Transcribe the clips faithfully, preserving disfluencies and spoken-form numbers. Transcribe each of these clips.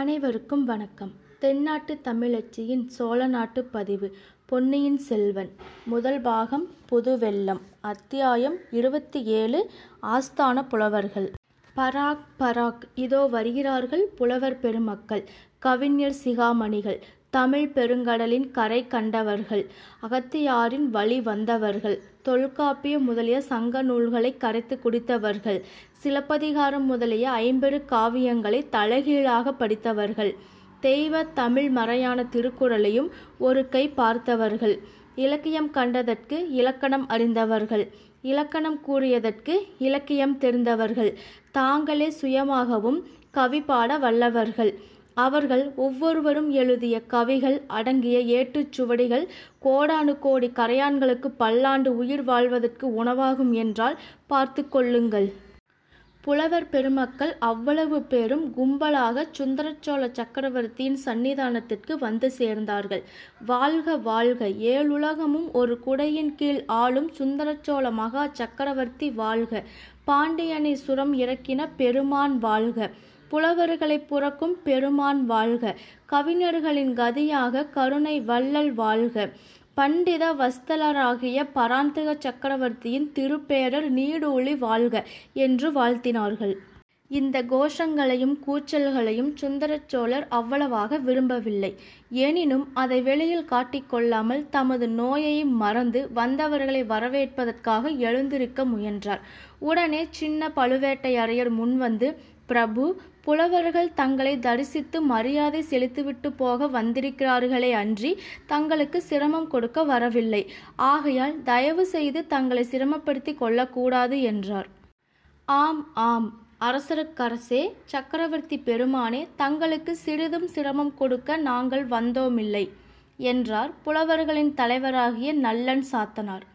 அனைவருக்கும் வணக்கம். தென்னாட்டு தமிழச்சியின் சோழ நாட்டு பதிவு பொன்னியின் செல்வன் முதல் பாகம் புதுவெல்லம் அத்தியாயம் இருபத்தி ஏழு ஆஸ்தான புலவர்கள். பராக் பராக் இதோ வருகிறார்கள் புலவர் பெருமக்கள், கவிஞர் சிகாமணிகள், தமிழ் பெருங்கடலின் கரை கண்டவர்கள், அகத்தியாரின் வழி வந்தவர்கள், தொல்காப்பியம் முதலிய சங்க நூல்களை கரைத்து குடித்தவர்கள், சிலப்பதிகாரம் முதலிய ஐம்பெரு காவியங்களை தலைகீழாக படித்தவர்கள், தெய்வ தமிழ் மறையான திருக்குறளையும் ஒரு கை பார்த்தவர்கள், இலக்கியம் கண்டதற்கு இலக்கணம் அறிந்தவர்கள், இலக்கணம் கூறியதற்கு இலக்கியம் தெரிந்தவர்கள், தாங்களே சுயமாகவும் கவிபாட வல்லவர்கள். அவர்கள் ஒவ்வொருவரும் எழுதிய கவிகள் அடங்கிய ஏட்டுச்சுவடிகள் கோடானு கோடி கரையான்களுக்கு பல்லாண்டு உயிர் வாழ்வதற்கு உணவாகும் என்றால் பார்த்து கொள்ளுங்கள். புலவர் பெருமக்கள் அவ்வளவு பேரும் கும்பலாக சுந்தரச்சோழ சக்கரவர்த்தியின் சன்னிதானத்திற்கு வந்து சேர்ந்தார்கள். வாழ்க வாழ்க, ஏழுலகமும் ஒரு குடையின் கீழ் ஆளும் சுந்தரச்சோழ மகா சக்கரவர்த்தி வாழ்க, பாண்டியனை சுரம் இறக்கின பெருமான் வாழ்க, புலவர்களை புறக்கும் பெருமான் வாழ்க, கவிஞர்களின் கதியாக கருணை வள்ளல் வாழ்க, பண்டித வஸ்தலராகிய பராந்தக சக்கரவர்த்தியின் திருப்பேரர் நீடூழி வாழ்க என்று வாழ்த்தினார்கள். இந்த கோஷங்களையும் கூச்சல்களையும் சுந்தரச்சோழர் அவ்வளவாக விரும்பவில்லை. எனினும் அதை வெளியில் காட்டிக்கொள்ளாமல் தமது நோயை மறந்து வந்தவர்களை வரவேற்பதற்காக எழுந்திருக்க முயன்றார். உடனே சின்ன பழுவேட்டையரையர் முன்வந்து, பிரபு, புலவர்கள் தங்களை தரிசித்து மரியாதை செலுத்திவிட்டு போக வந்திருக்கிறார்களே அன்றி தங்களுக்கு சிரமம் கொடுக்க வரவில்லை. ஆகையால் தயவு செய்து தங்களை சிரமப்படுத்தி கொள்ளக்கூடாது என்றார். ஆம் ஆம் அரசருக்கரசே, சக்கரவர்த்தி பெருமானே, தங்களுக்கு சிறிதும் சிரமம் கொடுக்க நாங்கள் வந்தோமில்லை என்றார் புலவர்களின் தலைவராகிய நல்லன் சாத்தனார்.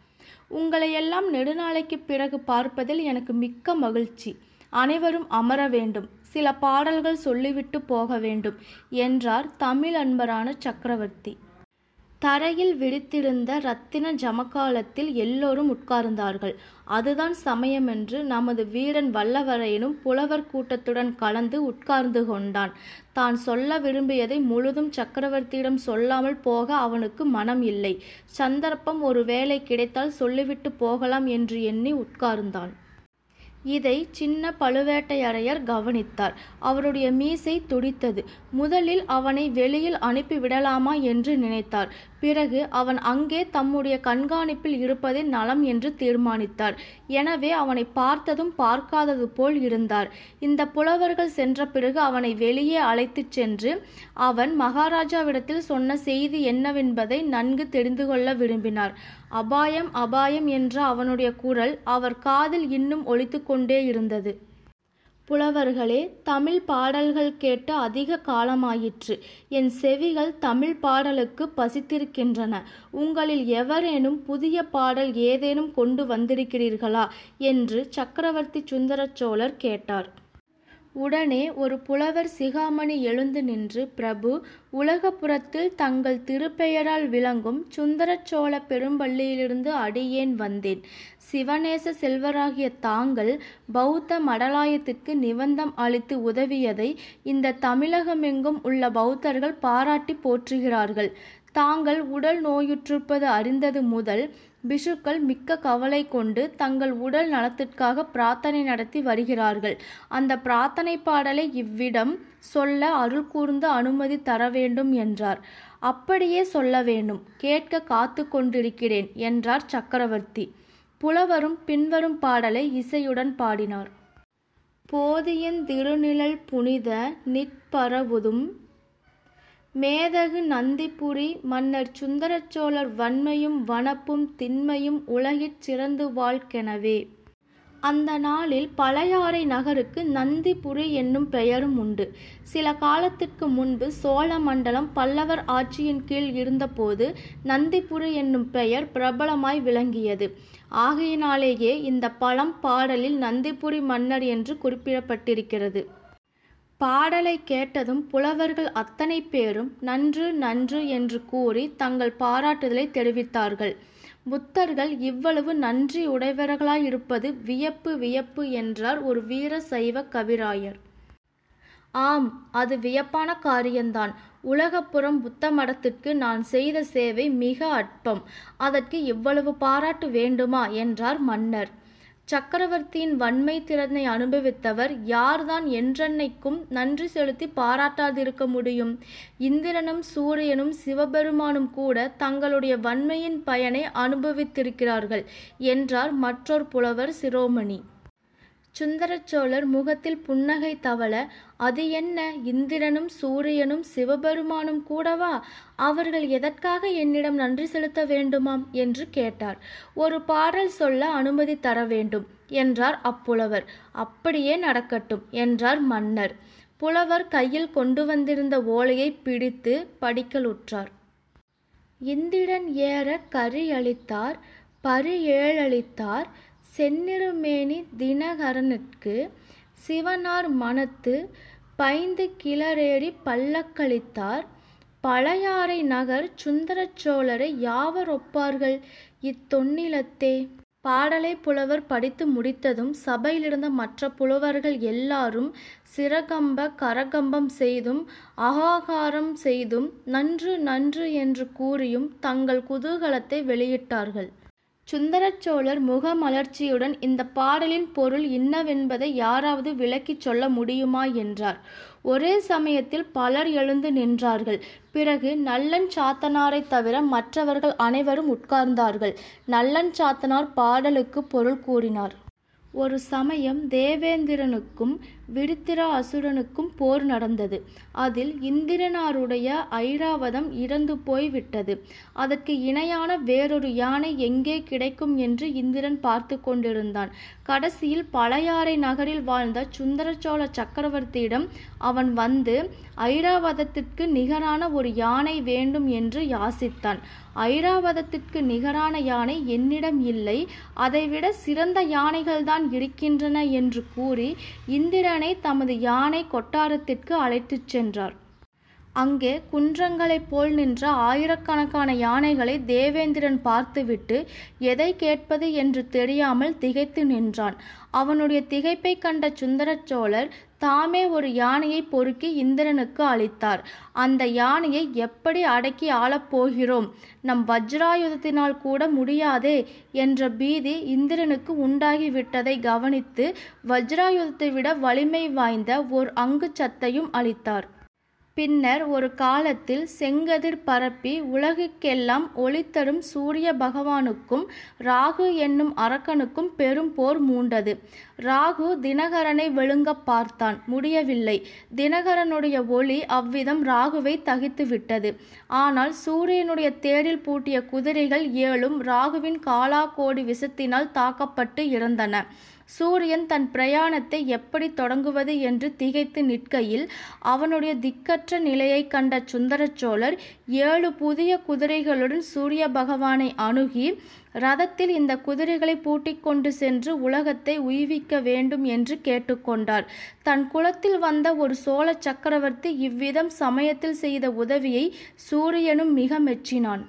உங்களையெல்லாம் நெடுநாளைக்கு பிறகு பார்ப்பதில் எனக்கு மிக்க மகிழ்ச்சி. அனைவரும் அமர வேண்டும், சில பாடல்கள் சொல்லிவிட்டு போக வேண்டும் என்றார் தமிழ் அன்பரான சக்கரவர்த்தி. தரையில் விரித்திருந்த இரத்தின ஜமக்காலத்தில் எல்லோரும் உட்கார்ந்தார்கள். அதுதான் சமயம் என்று நமது வீரன் வல்லவரையனும் புலவர் கூட்டத்துடன் கலந்து உட்கார்ந்து கொண்டான். தான் சொல்ல விரும்பியதை முழுதும் சக்கரவர்த்தியிடம் சொல்லாமல் போக அவனுக்கு மனம் இல்லை. சந்தர்ப்பம் ஒரு வேளை கிடைத்தால் சொல்லிவிட்டு போகலாம் என்று எண்ணி உட்கார்ந்தான். இதை சின்ன பழுவேட்டையரையர் கவனித்தார். அவருடைய மீசை துடித்தது. முதலில் அவனை வெளியில் அனுப்பிவிடலாமா என்று நினைத்தார். பிறகு அவன் அங்கே தம்முடைய கண்காணிப்பில் இருப்பதே நலம் என்று தீர்மானித்தார். எனவே அவனை பார்த்ததும் பார்க்காதது போல் இருந்தார். இந்த புலவர்கள் சென்ற பிறகு அவனை வெளியே அழைத்துச் சென்று அவன் மகாராஜாவிடத்தில் சொன்ன செய்தி என்னவென்பதை நன்கு தெரிந்து கொள்ள விரும்பினார். அபாயம் அபாயம் என்ற அவனுடைய குரல் அவர் காதில் இன்னும் ஒலித்து கொண்டே இருந்தது. புலவர்களே, தமிழ் பாடல்கள் கேட்டு அதிக காலமாயிற்று. என் செவிகள் தமிழ் பாடலுக்கு பசித்திருக்கின்றன. உங்களில் எவரேனும் புதிய பாடல் ஏதேனும் கொண்டு வந்திருக்கிறீர்களா என்று சக்கரவர்த்தி சுந்தரச்சோழர் கேட்டார். உடனே ஒரு புலவர் சிகாமணி எழுந்து நின்று, பிரபு, உலகப்புறத்தில் தங்கள் திருப்பெயரால் விளங்கும் சுந்தரச்சோழ பெரும்பள்ளியிலிருந்து அடியேன் வந்தேன். சிவநேச செல்வராகிய தாங்கள் பௌத்த மடலாயத்துக்கு நிவந்தம் அளித்து உதவியதை இந்த தமிழகமெங்கும் உள்ள பௌத்தர்கள் பாராட்டி போற்றுகிறார்கள். தாங்கள் உடல் நோயுற்றிருப்பது அறிந்தது முதல் பிஷுக்கள் மிக்க கவலை கொண்டு தங்கள் உடல் நலத்திற்காக பிரார்த்தனை நடத்தி வருகிறார்கள். அந்த பிரார்த்தனை பாடலை இவ்விடம் சொல்ல அருள் கூர்ந்து அனுமதி தர வேண்டும் என்றார். அப்படியே சொல்ல வேண்டும், கேட்க காத்து கொண்டிருக்கிறேன் என்றார் சக்கரவர்த்தி. புலவரும் பின்வரும் பாடலை இசையுடன் பாடினார். போதியன் திருநிழல் புனித நிற்பரவுதும் மேதகு நந்திபுரி மன்னர் சுந்தரச்சோழர் வன்மையும் வனப்பும் திண்மையும் உலகிற் சிறந்து வாழ்க்கெனவே. அந்த நாளில் பழையாறை நகருக்கு நந்திபுரி என்னும் பெயரும் உண்டு. சில காலத்திற்கு முன்பு சோழ மண்டலம் பல்லவர் ஆட்சியின் கீழ் இருந்தபோது நந்திபுரி என்னும் பெயர் பிரபலமாய் விளங்கியது. ஆகையினாலேயே இந்த பழம் பாடலில் நந்திபுரி மன்னர் என்று குறிப்பிடப்பட்டிருக்கிறது. பாடலை கேட்டதும் புலவர்கள் அத்தனை பேரும் நன்று நன்று என்று கூறி தங்கள் பாராட்டுதலை தெரிவித்தார்கள். புத்தர்கள் இவ்வளவு நன்றி உடையவர்களாயிருப்பது வியப்பு வியப்பு என்றார் ஒரு வீர சைவ கவிராயர். ஆம், அது வியப்பான காரியந்தான். உலகப்புறம் புத்த மடத்திற்கு நான் செய்த சேவை மிக அற்பம். அதற்கு இவ்வளவு பாராட்டு வேண்டுமா என்றார் மன்னர். சக்கரவர்த்தியின் வன்மை திறனை அனுபவித்தவர் யார்தான் என்றென்னைக்கும் நன்றி செலுத்தி பாராட்டாதிருக்க முடியும்? இந்திரனும் சூரியனும் சிவபெருமானும் கூட தங்களுடைய வன்மையின் பயனை அனுபவித்திருக்கிறார்கள் என்றார் மற்றொரு புலவர் சிரோமணி. சுந்தரச்சோழர் முகத்தில் புன்னகை தவள, அது என்ன, இந்திரனும் சூரியனும் சிவபெருமானும் கூடவா? அவர்கள் எதற்காக என்னிடம் நன்றி செலுத்த வேண்டுமாம் என்று கேட்டார். ஒரு பாடல் சொல்ல அனுமதி தர வேண்டும் என்றார் அப்புலவர். அப்படியே நடக்கட்டும் என்றார் மன்னர். புலவர் கையில் கொண்டு வந்திருந்த ஓலையை பிடித்து படிக்கலுற்றார். இந்திரன் ஏற கரி அளித்தார், பரி ஏழளித்தார், செந்நிறுமேனி தினகரனுக்கு சிவனார் மனத்து பைந்து கிளரேறி பல்லக்களித்தார், பழையாறை நகர் சுந்தரச்சோழரை யாவர் ஒப்பார்கள் இத்தொன்னிலத்தே. பாடலை புலவர் படித்து முடித்ததும் சபையிலிருந்த மற்ற புலவர்கள் எல்லாரும் சிரகம்ப கரகம்பம் செய்தும் அகாகாரம் செய்தும் நன்று நன்று என்று கூறியும் தங்கள் குதூகலத்தை வெளியிட்டார்கள். சுந்தரச்சோழர் முகமலர்ச்சியுடன் இந்த பாடலின் பொருள் இன்னவென்பதை யாராவது விளக்கிச் சொல்ல முடியுமா என்றார். ஒரே சமயத்தில் பலர் எழுந்து நின்றார்கள். பிறகு நல்லன் சாத்தனாரை தவிர மற்றவர்கள் அனைவரும் உட்கார்ந்தார்கள். நல்லன் சாத்தனார் பாடலுக்கு பொருள் கூறினார். ஒரு சமயம் தேவேந்திரனுக்கும் விடுத்திரா அசுரனுக்கும் போர் நடந்தது. அதில் இந்திரனாருடைய ஐராவதம் இறந்து போய்விட்டது. அதற்கு இணையான வேறொரு யானை எங்கே கிடைக்கும் என்று இந்திரன் பார்த்து கொண்டிருந்தான். கடைசியில் பழையாறை நகரில் வாழ்ந்த சுந்தரச்சோழ சக்கரவர்த்தியிடம் அவன் வந்து ஐராவதத்திற்கு நிகரான ஒரு யானை வேண்டும் என்று யாசித்தான். ஐராவதத்திற்கு நிகரான யானை என்னிடம் இல்லை, அதைவிட சிறந்த யானைகள்தான் இருக்கின்றன என்று கூறி இந்திரனை தமது யானை கொட்டாரத்திற்கு அழைத்துச் சென்றார். அங்கே குன்றங்களைப் போல் நின்ற ஆயிரக்கணக்கான யானைகளை தேவேந்திரன் பார்த்துவிட்டு எதை கேட்பது என்று தெரியாமல் திகைத்து நின்றான். அவனுடைய திகைப்பை கண்ட சுந்தரச்சோழர் தாமே ஒரு யானையை பொறுக்கி இந்திரனுக்கு அளித்தார். அந்த யானையை எப்படி அடக்கி ஆளப்போகிறோம், நம் வஜ்ராயுதத்தினால் கூட முடியாதே என்ற பீதி இந்திரனுக்கு உண்டாகிவிட்டதை கவனித்து வஜ்ராயுதத்தை விட வலிமை வாய்ந்த ஓர் அங்கு சத்தையும் அளித்தார். பின்னர் ஒரு காலத்தில் செங்கதிர் பரப்பி உலகுக்கெல்லாம் ஒளி தரும் சூரிய பகவானுக்கும் ராகு என்னும் அரக்கனுக்கும் பெரும் போர் மூண்டது. ராகு தினகரனை விழுங்க பார்த்தான், முடியவில்லை. தினகரனுடைய ஒளி அவ்விதம் ராகுவை தகித்து விட்டது. ஆனால் சூரியனுடைய தேரில் பூட்டிய குதிரைகள் ஏழும் ராகுவின் காலாக்கோடி விஷத்தினால் தாக்கப்பட்டு இறந்தன. சூரியன் தன் பிரயாணத்தை எப்படி தொடங்குவது என்று திகைத்து நிற்கையில் அவனுடைய திக்கற்ற நிலையை கண்ட சுந்தரச்சோழர் ஏழு புதிய குதிரைகளுடன் சூரிய பகவானை அணுகி ரதத்தில் இந்த குதிரைகளை பூட்டிக் கொண்டு சென்று உலகத்தை உய்விக்க வேண்டும் என்று கேட்டுக்கொண்டார். தன் குலத்தில் வந்த ஒரு சோழ சக்கரவர்த்தி இவ்விதம் சமயத்தில் செய்த உதவியை சூரியனும் மிக மெச்சினான்.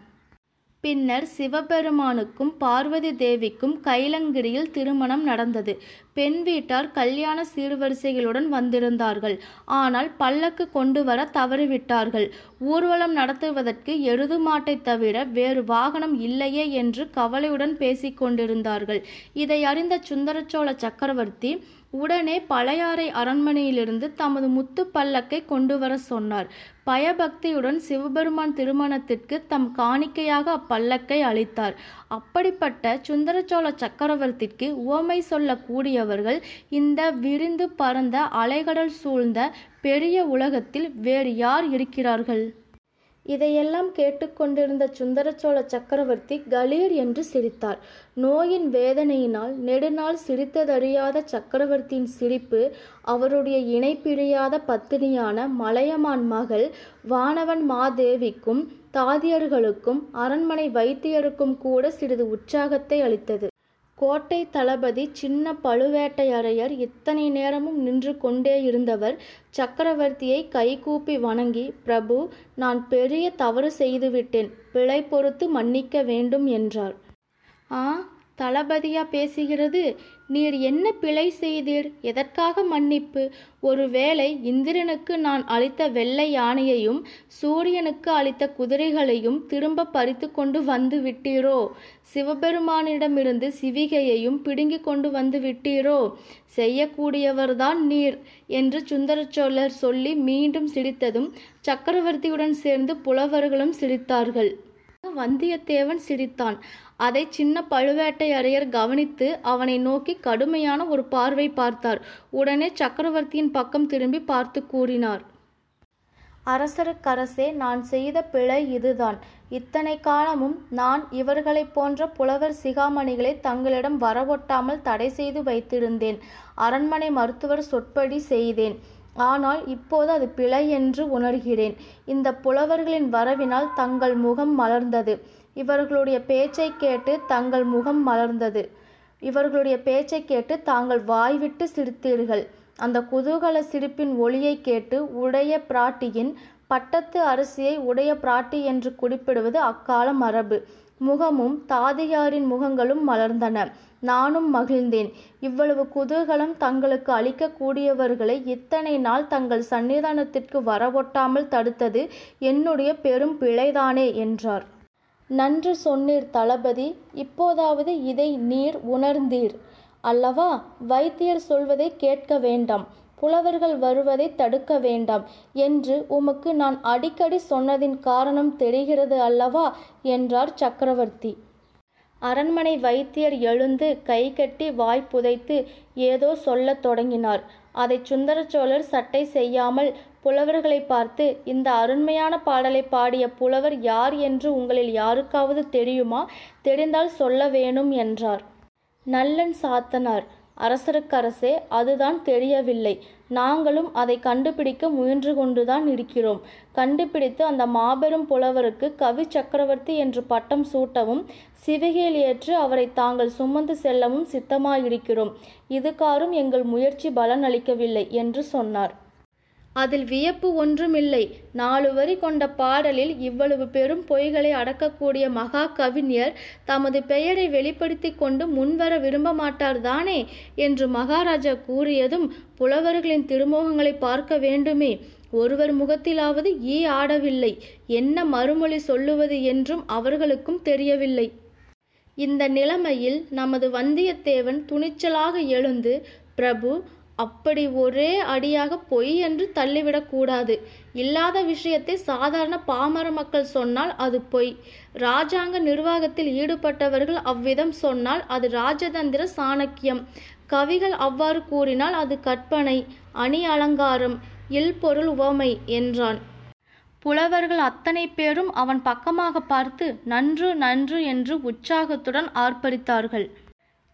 பின்னர் சிவபெருமானுக்கும் பார்வதி தேவிக்கும் கைலங்கிரியில் திருமணம் நடந்தது. பெண் வீட்டார் கல்யாண சீர்வரிசைகளுடன் வந்திருந்தார்கள். ஆனால் பல்லக்கு கொண்டு வர தவறிவிட்டார்கள். ஊர்வலம் நடத்துவதற்கு எருது மாட்டை தவிர வேறு வாகனம் இல்லையே என்று கவலையுடன் பேசிக்கொண்டிருந்தார்கள். இதை அறிந்த சுந்தரச்சோழ சக்கரவர்த்தி உடனே பழையாறை அரண்மனையிலிருந்து தமது முத்து பல்லக்கை கொண்டு வர சொன்னார். பயபக்தியுடன் சிவபெருமான் திருமணத்திற்கு தம் காணிக்கையாக அப்பல்லக்கை அளித்தார். அப்படிப்பட்ட சுந்தரச்சோழ சக்கரவர்த்திக்கு உவமை சொல்லக்கூடியவர்கள் இந்த விரிந்து பரந்த அலைகடல் சூழ்ந்த பெரிய உலகத்தில் வேறு யார் இருக்கிறார்கள்? இதையெல்லாம் கேட்டுக்கொண்டிருந்த சுந்தரச்சோழ சக்கரவர்த்தி கலீர் என்று சிரித்தார். நோயின் வேதனையினால் நெடுநாள் சிரித்ததறியாத சக்கரவர்த்தியின் சிரிப்பு அவருடைய இணைப்பிரியாத பத்தினியான மலையமான் மகள் வானவன் மாதேவிக்கும் தாதியர்களுக்கும் அரண்மனை வைத்தியருக்கும் கூட சிறிது உற்சாகத்தை அளித்தது. கோட்டை தளபதி சின்ன பழுவேட்டையரையர் இத்தனை நேரமும் நின்று கொண்டே இருந்தவர் சக்கரவர்த்தியை கைகூப்பி வணங்கி, பிரபு, நான் பெரிய தவறு செய்துவிட்டேன், பிழை பொறுத்து மன்னிக்க வேண்டும் என்றார். ஆ, தளபதியா பேசுகிறது? நீர் என்ன பிழை செய்தீர்? எதற்காக மன்னிப்பு? ஒருவேளை இந்திரனுக்கு நான் அளித்த வெள்ளை யானையையும் சூரியனுக்கு அளித்த குதிரைகளையும் திரும்ப பறித்து கொண்டு வந்து விட்டீரோ? சிவபெருமானிடமிருந்து சிவிகையையும் பிடுங்கி கொண்டு வந்து விட்டீரோ? செய்யக்கூடியவர்தான் நீர் என்று சுந்தரச்சோழர் சொல்லி மீண்டும் சிரித்ததும் சக்கரவர்த்தியுடன் சேர்ந்து புலவர்களும் சிரித்தார்கள். வந்தியத்தேவன் சிரித்தான். அதை சின்ன பழுவேட்டையரையர் கவனித்து அவனை நோக்கி கடுமையான ஒரு பார்வை பார்த்தார். உடனே சக்கரவர்த்தியின் பக்கம் திரும்பி பார்த்து கூறினார், அரசருக்கரசே, நான் செய்த பிழை இதுதான். இத்தனை காலமும் நான் இவர்களைப் போன்ற புலவர் சிகாமணிகளை தங்களிடம் வரவொட்டாமல் தடை செய்து வைத்திருந்தேன். அரண்மனை மருத்துவர் சொற்படி செய்தேன். ஆனால் இப்போது அது பிழை என்று உணர்கிறேன். இந்த புலவர்களின் வரவினால் தங்கள் முகம் மலர்ந்தது. இவர்களுடைய பேச்சை கேட்டு தங்கள் முகம் மலர்ந்தது இவர்களுடைய பேச்சை கேட்டு தாங்கள் வாய்விட்டு சிரித்தீர்கள். அந்த குதூகல சிரிப்பின் ஒளியை கேட்டு உடைய பிராட்டியின் பட்டத்து அரிசியை உடைய பிராட்டி என்று குறிப்பிடுவது அக்கால மரபு. முகமும் தாதியாரின் முகங்களும் மலர்ந்தன. நானும் மகிழ்ந்தேன். இவ்வளவு குதூகலம் தங்களுக்கு அளிக்கக்கூடியவர்களை இத்தனை நாள் தங்கள் சன்னிதானத்திற்கு வரவொட்டாமல் தடுத்தது என்னுடைய பெரும் பிழைதானே என்றார். நன்று சொன்னீர் தளபதி. இப்போதாவது இதை நீர் உணர்ந்தீர் அல்லவா? வைத்தியர் சொல்வதை கேட்க வேண்டாம், புலவர்கள் வருவதை தடுக்க வேண்டாம் என்று உமக்கு நான் அடிக்கடி சொன்னதின் காரணம் தெரிகிறது அல்லவா என்றார் சக்கரவர்த்தி. அரண்மனை வைத்தியர் எழுந்து கை கட்டி வாய் புதைத்து ஏதோ சொல்லத் தொடங்கினார். அதை சுந்தரச்சோழர் சட்டை செய்யாமல் புலவர்களை பார்த்து, இந்த அருண்மையான பாடலை பாடிய புலவர் யார் என்று உங்களில் யாருக்காவது தெரியுமா? தெரிந்தால் சொல்ல வேணும் என்றார். நல்லன் சாத்தனார். அரசருக்கரசே, அதுதான் தெரியவில்லை. நாங்களும் அதை கண்டுபிடிக்க முயன்று கொண்டுதான் இருக்கிறோம். கண்டுபிடித்து அந்த மாபெரும் புலவருக்கு கவி சக்கரவர்த்தி என்று பட்டம் சூட்டவும் சிவிகையில் ஏற்று அவரை தாங்கள் சுமந்து செல்லவும் சித்தமாயிருக்கிறோம். இதுகாரும் எங்கள் முயற்சி பலனளிக்கவில்லை என்று சொன்னார். அதில் வியப்பு ஒன்றுமில்லை. நாலு வரி கொண்ட பாடலில் இவ்வளவு பெரும் பொய்களை அடக்கக்கூடிய மகா கவிஞர் தமது பெயரை வெளிப்படுத்தி கொண்டு முன்வர விரும்ப மாட்டார்தானே என்று மகாராஜா கூறியதும் புலவர்களின் திருமுகங்களை பார்க்க வேண்டுமே. ஒருவர் முகத்திலாவது ஈ ஆடவில்லை. என்ன மறுமொழி சொல்லுவது என்றும் அவர்களுக்கும் தெரியவில்லை. இந்த நிலைமையில் நமது வந்தியத்தேவன் துணிச்சலாக எழுந்து, பிரபு, அப்படி ஒரே அடியாக பொய் என்று தள்ளிவிடக்கூடாது. இல்லாத விஷயத்தை சாதாரண பாமர மக்கள் சொன்னால் அது பொய். இராஜாங்க நிர்வாகத்தில் ஈடுபட்டவர்கள் அவ்விதம் சொன்னால் அது இராஜதந்திர சாணக்கியம். கவிகள் அவ்வாறு கூறினால் அது கற்பனை, அணி அலங்காரம், இல்பொருள் உவமை என்றான். புலவர்கள் அத்தனை பேரும் அவன் பக்கமாக பார்த்து நன்று நன்று என்று உற்சாகத்துடன் ஆர்ப்பரித்தார்கள்.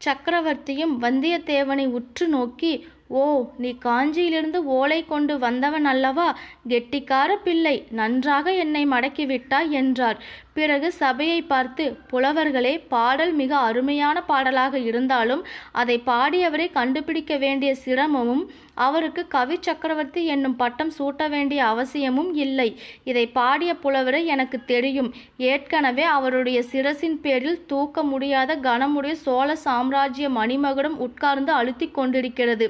சக்கரவர்த்தியும் வந்தியத்தேவனை உற்று நோக்கி, ஓ, நீ காஞ்சியிலிருந்து ஓலை கொண்டு வந்தவன் அல்லவா? கெட்டிக்கார பிள்ளை, நன்றாக என்னை மடக்கிவிட்டாய் என்றார். பிறகு சபையை பார்த்து, புலவர்களே, பாடல் மிக அருமையான பாடலாக இருந்தாலும் அதை பாடியவரை கண்டுபிடிக்க வேண்டிய சிரமமும் அவருக்கு கவி சக்கரவர்த்தி என்னும் பட்டம் சூட்ட வேண்டிய அவசியமும் இல்லை. இதை பாடிய புலவரை எனக்கு தெரியும். ஏற்கனவே அவருடைய சிரசின் பேரில் தூக்க முடியாத கனமுடைய சோழ சாம்ராஜ்ய மணிமகுடம் உட்கார்ந்து அழுத்தி கொண்டிருக்கிறது.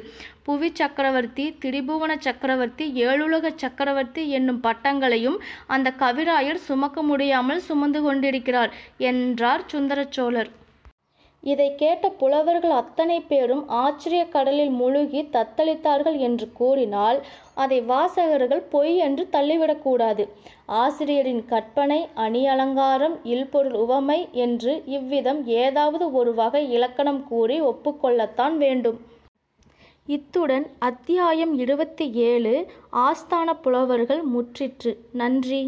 புவி சக்கரவர்த்தி, திரிபுவன சக்கரவர்த்தி, ஏழுலக சக்கரவர்த்தி என்னும் பட்டங்களையும் அந்த கவிராயர் சுமக்க முடியாமல் சுமந்து கொண்டிருக்கிறார் என்றார் சுந்தரச்சோழர். இதை கேட்ட புலவர்கள் அத்தனை பேரும் ஆச்சரிய கடலில் முழுகி தத்தளித்தார்கள் என்று கூறினால் அதை வாசகர்கள் பொய் என்று தள்ளிவிடக்கூடாது. ஆசிரியரின் கற்பனை, அணி அலங்காரம், இல்பொருள் உவமை என்று இவ்விதம் ஏதாவது ஒரு வகை இலக்கணம் கூறி ஒப்புக்கொள்ளத்தான் வேண்டும். இத்துடன் அத்தியாயம் இருபத்தி ஏழு ஆஸ்தான புலவர்கள் முற்றிற்று. நன்றி.